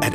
At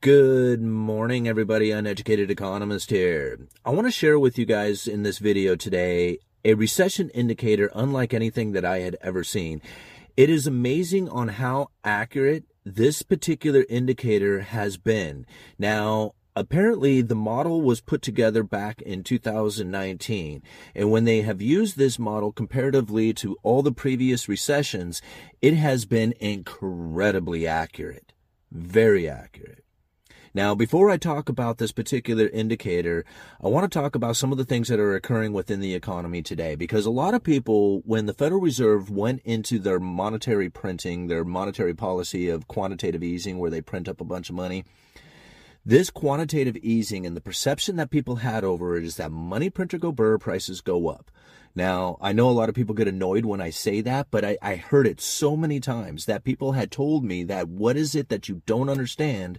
Good morning, everybody. Uneducated Economist here. I want to share with you guys in this video today a recession indicator unlike anything that I had ever seen. It is amazing on how accurate this particular indicator has been. Now, apparently, the model was put together back in 2019, and when they have used this model comparatively to all the previous recessions, it has been incredibly accurate, very accurate. Now, before I talk about this particular indicator, I want to talk about some of the things that are occurring within the economy today, because a lot of people, when the Federal Reserve went into their monetary printing, their monetary policy of quantitative easing, where they print up a bunch of money, this quantitative easing and the perception that people had over it is that money printer go burr, prices go up. Now, I know a lot of people get annoyed when I say that, but I heard it so many times that people had told me that what is it that you don't understand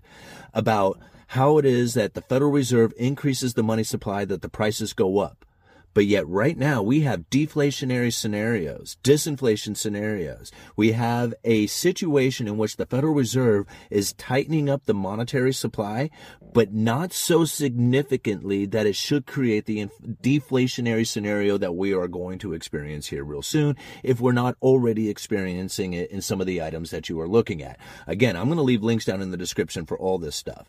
about how it is that the Federal Reserve increases the money supply that the prices go up. But yet right now we have deflationary scenarios, disinflation scenarios. We have a situation in which the Federal Reserve is tightening up the monetary supply, but not so significantly that it should create the deflationary scenario that we are going to experience here real soon if we're not already experiencing it in some of the items that you are looking at. Again, I'm going to leave links down in the description for all this stuff.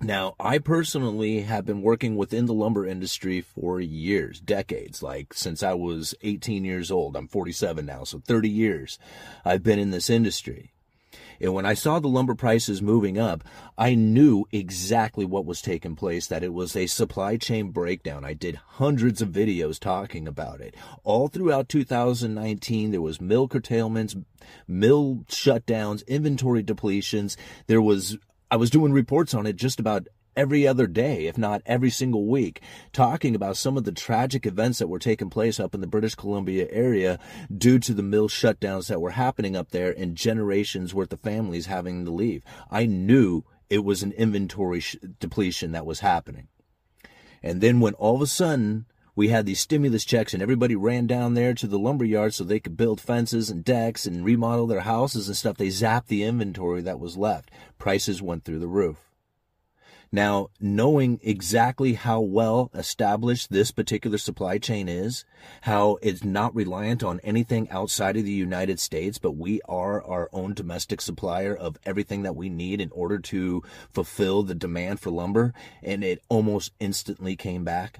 Now, I personally have been working within the lumber industry for years, decades, like since I was 18 years old. I'm 47 now, so 30 years I've been in this industry. And when I saw the lumber prices moving up, I knew exactly what was taking place, that it was a supply chain breakdown. I did hundreds of videos talking about it. All throughout 2019, there was mill curtailments, mill shutdowns, inventory depletions. I was doing reports on it just about every other day, if not every single week, talking about some of the tragic events that were taking place up in the British Columbia area due to the mill shutdowns that were happening up there and generations worth of families having to leave. I knew it was an inventory depletion that was happening. And then when all of a sudden we had these stimulus checks and everybody ran down there to the lumber yard so they could build fences and decks and remodel their houses and stuff, they zapped the inventory that was left. Prices went through the roof. Now, knowing exactly how well established this particular supply chain is, how it's not reliant on anything outside of the United States, but we are our own domestic supplier of everything that we need in order to fulfill the demand for lumber, and it almost instantly came back.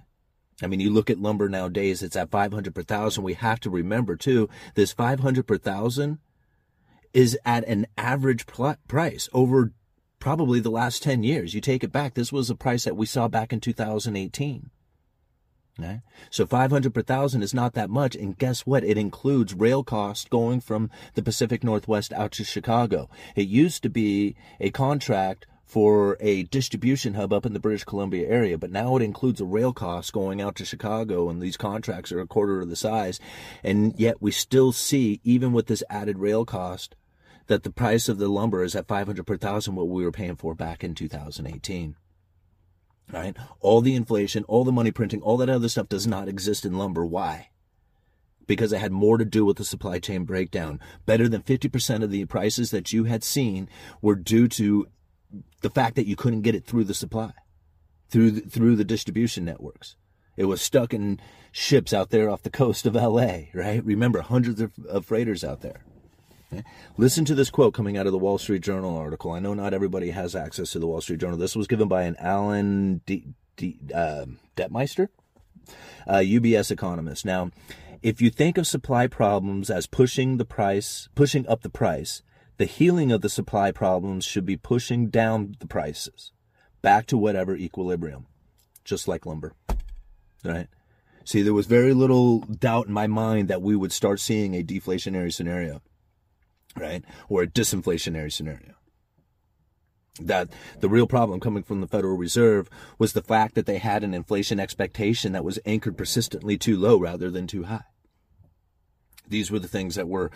I mean, you look at lumber nowadays, it's at 500 per thousand. We have to remember, too, this 500 per thousand is at an average price over probably the last 10 years. You take it back. This was a price that we saw back in 2018. Okay? So 500 per thousand is not that much. And guess what? It includes rail costs going from the Pacific Northwest out to Chicago. It used to be a contract for a distribution hub up in the British Columbia area, but now it includes a rail cost going out to Chicago, and these contracts are a quarter of the size. And yet we still see, even with this added rail cost, that the price of the lumber is at 500 per thousand, what we were paying for back in 2018. Right? All the inflation, all the money printing, all that other stuff does not exist in lumber. Why? Because it had more to do with the supply chain breakdown. Better than 50% of the prices that you had seen were due to the fact that you couldn't get it through the supply, through the distribution networks. It was stuck in ships out there off the coast of LA, right? Remember, hundreds of freighters out there. Okay? Listen to this quote coming out of the Wall Street Journal article. I know not everybody has access to the Wall Street Journal. This was given by an Alan Detmeister, UBS economist. Now, if you think of supply problems as pushing up the price, the healing of the supply problems should be pushing down the prices back to whatever equilibrium, just like lumber, right? See, there was very little doubt in my mind that we would start seeing a deflationary scenario, right? Or a disinflationary scenario. That the real problem coming from the Federal Reserve was the fact that they had an inflation expectation that was anchored persistently too low rather than too high. These were the things that were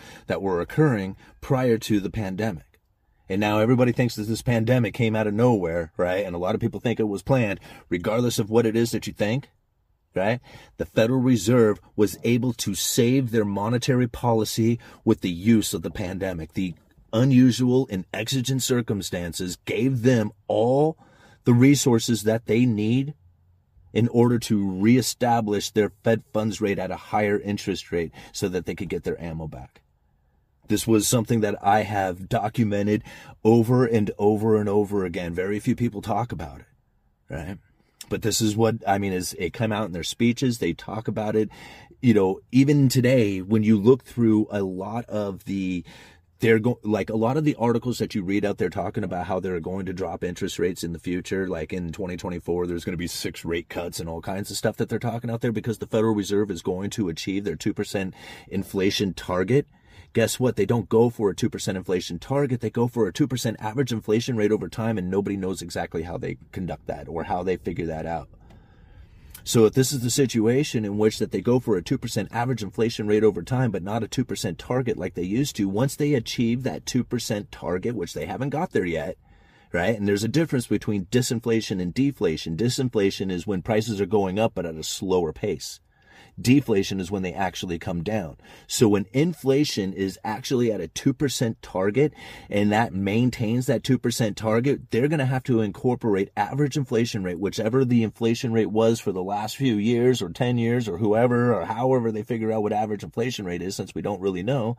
occurring prior to the pandemic. And now everybody thinks that this pandemic came out of nowhere, right? And a lot of people think it was planned, regardless of what it is that you think, right? The Federal Reserve was able to save their monetary policy with the use of the pandemic. The unusual and exigent circumstances gave them all the resources that they need in order to reestablish their Fed funds rate at a higher interest rate so that they could get their ammo back. This was something that I have documented over and over and over again. Very few people talk about it, right? But this is what, I mean, is it come out in their speeches, they talk about it. You know, even today, when you look through a lot of the a lot of the articles that you read out there talking about how they're going to drop interest rates in the future, like in 2024, there's going to be 6 rate cuts and all kinds of stuff that they're talking out there because the Federal Reserve is going to achieve their 2% inflation target. Guess what? They don't go for a 2% inflation target. They go for a 2% average inflation rate over time, and nobody knows exactly how they conduct that or how they figure that out. So if this is the situation in which that they go for a 2% average inflation rate over time, but not a 2% target like they used to, once they achieve that 2% target, which they haven't got there yet, right? And there's a difference between disinflation and deflation. Disinflation is when prices are going up, but at a slower pace. Deflation is when they actually come down. So when inflation is actually at a 2% target and that maintains that 2% target, they're going to have to incorporate average inflation rate, whichever the inflation rate was for the last few years or 10 years or whoever or however they figure out what average inflation rate is, since we don't really know.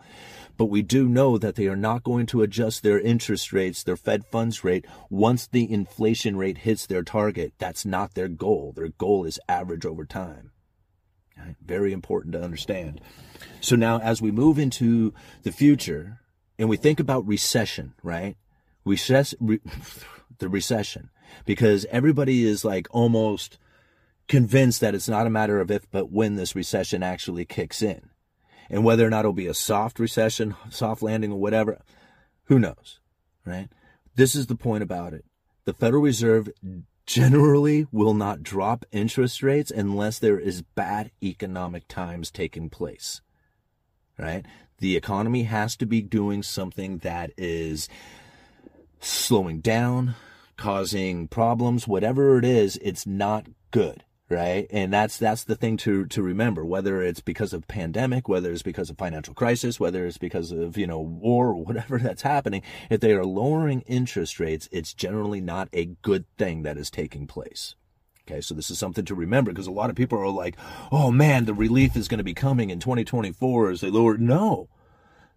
But we do know that they are not going to adjust their interest rates, their Fed funds rate, once the inflation rate hits their target. That's not their goal. Their goal is average over time. Very important to understand. So now as we move into the future and we think about recession, right? The recession, because everybody is like almost convinced that it's not a matter of if, but when this recession actually kicks in, and whether or not it'll be a soft recession, soft landing or whatever, who knows, right? This is the point about it. The Federal Reserve generally will not drop interest rates unless there is bad economic times taking place, right? The economy has to be doing something that is slowing down, causing problems, whatever it is, it's not good, right? And that's the thing to remember, whether it's because of pandemic, whether it's because of financial crisis, whether it's because of, you know, war or whatever that's happening. If they are lowering interest rates, it's generally not a good thing that is taking place. Okay, so this is something to remember, because a lot of people are like, oh man, the relief is going to be coming in 2024 as they lower. No,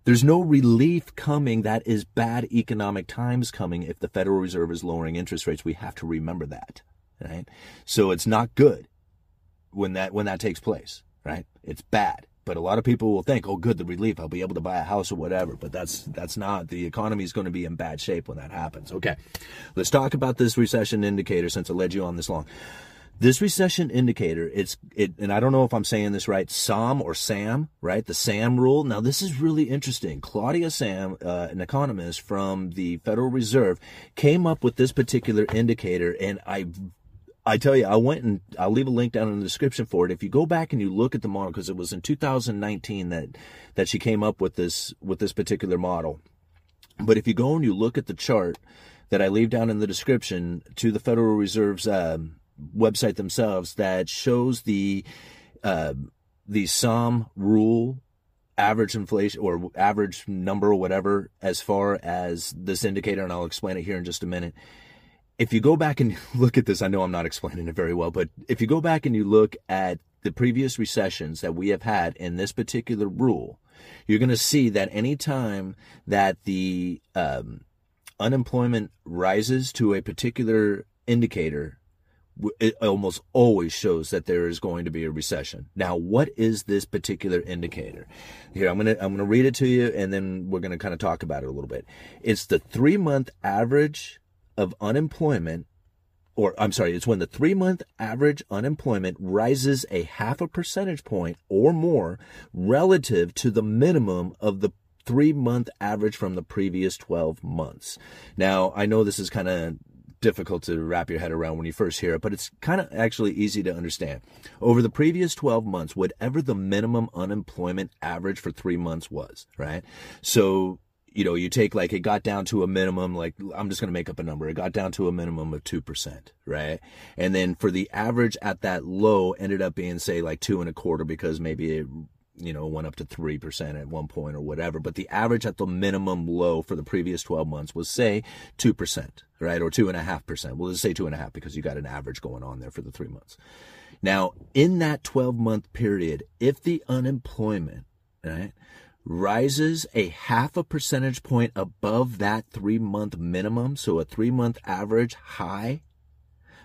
there's no relief coming. That is bad economic times coming if the Federal Reserve is lowering interest rates. We have to remember that. Right? So it's not good when that takes place, right? It's bad. But a lot of people will think, oh, good, the relief, I'll be able to buy a house or whatever. But that's not. The economy is going to be in bad shape when that happens. Okay, let's talk about this recession indicator, since I led you on this long. This recession indicator, and I don't know if I'm saying this right, Sahm, right? The Sahm rule. Now, this is really interesting. Claudia Sahm, an economist from the Federal Reserve, came up with this particular indicator, and I tell you, I went and I'll leave a link down in the description for it. If you go back and you look at the model, because it was in 2019 that she came up with this particular model. But if you go and you look at the chart that I leave down in the description to the Federal Reserve's website themselves, that shows the Sahm rule, average inflation or average number or whatever, as far as this indicator, and I'll explain it here in just a minute. If you go back and look at this, I know I'm not explaining it very well, but if you go back and you look at the previous recessions that we have had in this particular rule, you're going to see that any time that the unemployment rises to a particular indicator, it almost always shows that there is going to be a recession. Now, what is this particular indicator? Here, I'm going to read it to you, and then we're going to kind of talk about it a little bit. It's the 3-month average of unemployment, it's when the 3-month average unemployment rises a 0.5 percentage point or more relative to the minimum of the 3-month average from the previous 12 months. Now, I know this is kind of difficult to wrap your head around when you first hear it, but it's kind of actually easy to understand. Over the previous 12 months, whatever the minimum unemployment average for 3 months was, right? So, you know, you take like, it got down to a minimum, like I'm just going to make up a number. It got down to a minimum of 2%, right? And then for the average at that low ended up being, say, like 2.25, because maybe it, you know, went up to 3% at one point or whatever. But the average at the minimum low for the previous 12 months was, say, 2%, right? Or 2.5%. We'll just say 2.5 because you got an average going on there for the 3 months. Now, in that 12-month period, if the unemployment, right, rises a 0.5 percentage point above that 3-month minimum, so a 3-month average high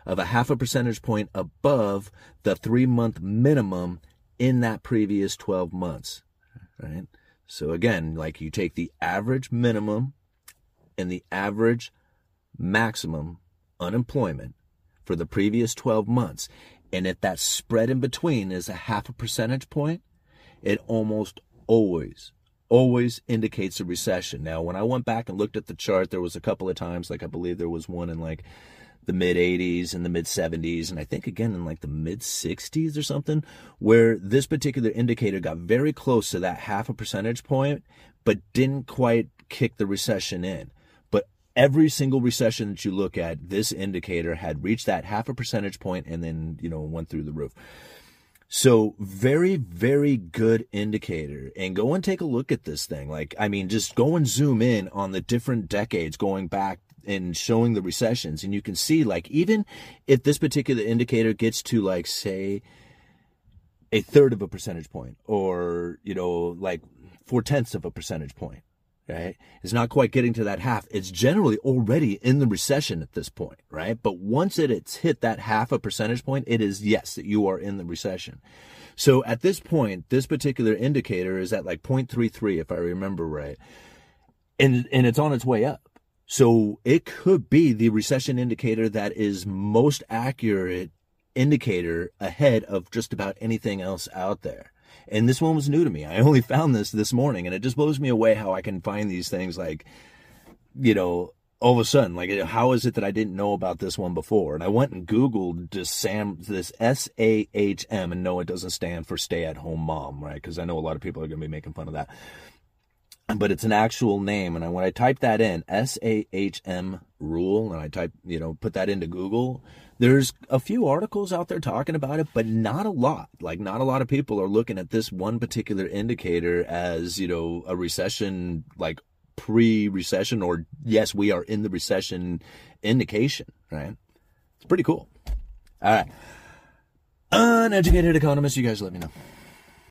of a 0.5 percentage point above the 3-month minimum in that previous 12 months, right? So again, like you take the average minimum and the average maximum unemployment for the previous 12 months, and if that spread in between is a 0.5 percentage point, it almost always indicates a recession. Now, when I went back and looked at the chart, there was a couple of times, like I believe there was one in like the mid-'80s and the mid-'70s, and I think again in like the mid-'60s or something, where this particular indicator got very close to that 0.5 percentage point, but didn't quite kick the recession in. But every single recession that you look at, this indicator had reached that 0.5 percentage point and then, you know, went through the roof. So very, very good indicator. And go and take a look at this thing. Like, I mean, just go and zoom in on the different decades going back and showing the recessions, and you can see, like, even if this particular indicator gets to, like, say, 1/3 of a percentage point, or, you know, like 0.4 percentage point, right? It's not quite getting to that half. It's generally already in the recession at this point, right? But once it's hit that 0.5 percentage point, it is, yes, that you are in the recession. So at this point, this particular indicator is at like 0.33, if I remember right, and it's on its way up. So it could be the recession indicator that is most accurate indicator ahead of just about anything else out there. And this one was new to me. I only found this morning, and it just blows me away how I can find these things, like, you know, all of a sudden, like, how is it that I didn't know about this one before? And I went and Googled just Sahm, this SAHM, and no, it doesn't stand for stay at home mom, right? Because I know a lot of people are going to be making fun of that. But it's an actual name, and when I type that in, SAHM rule, and I type, you know, put that into Google, there's a few articles out there talking about it, but not a lot. Like, not a lot of people are looking at this one particular indicator as, you know, a recession, like pre-recession, or yes, we are in the recession indication, right? It's pretty cool. All right. Uneducated economists, you guys let me know.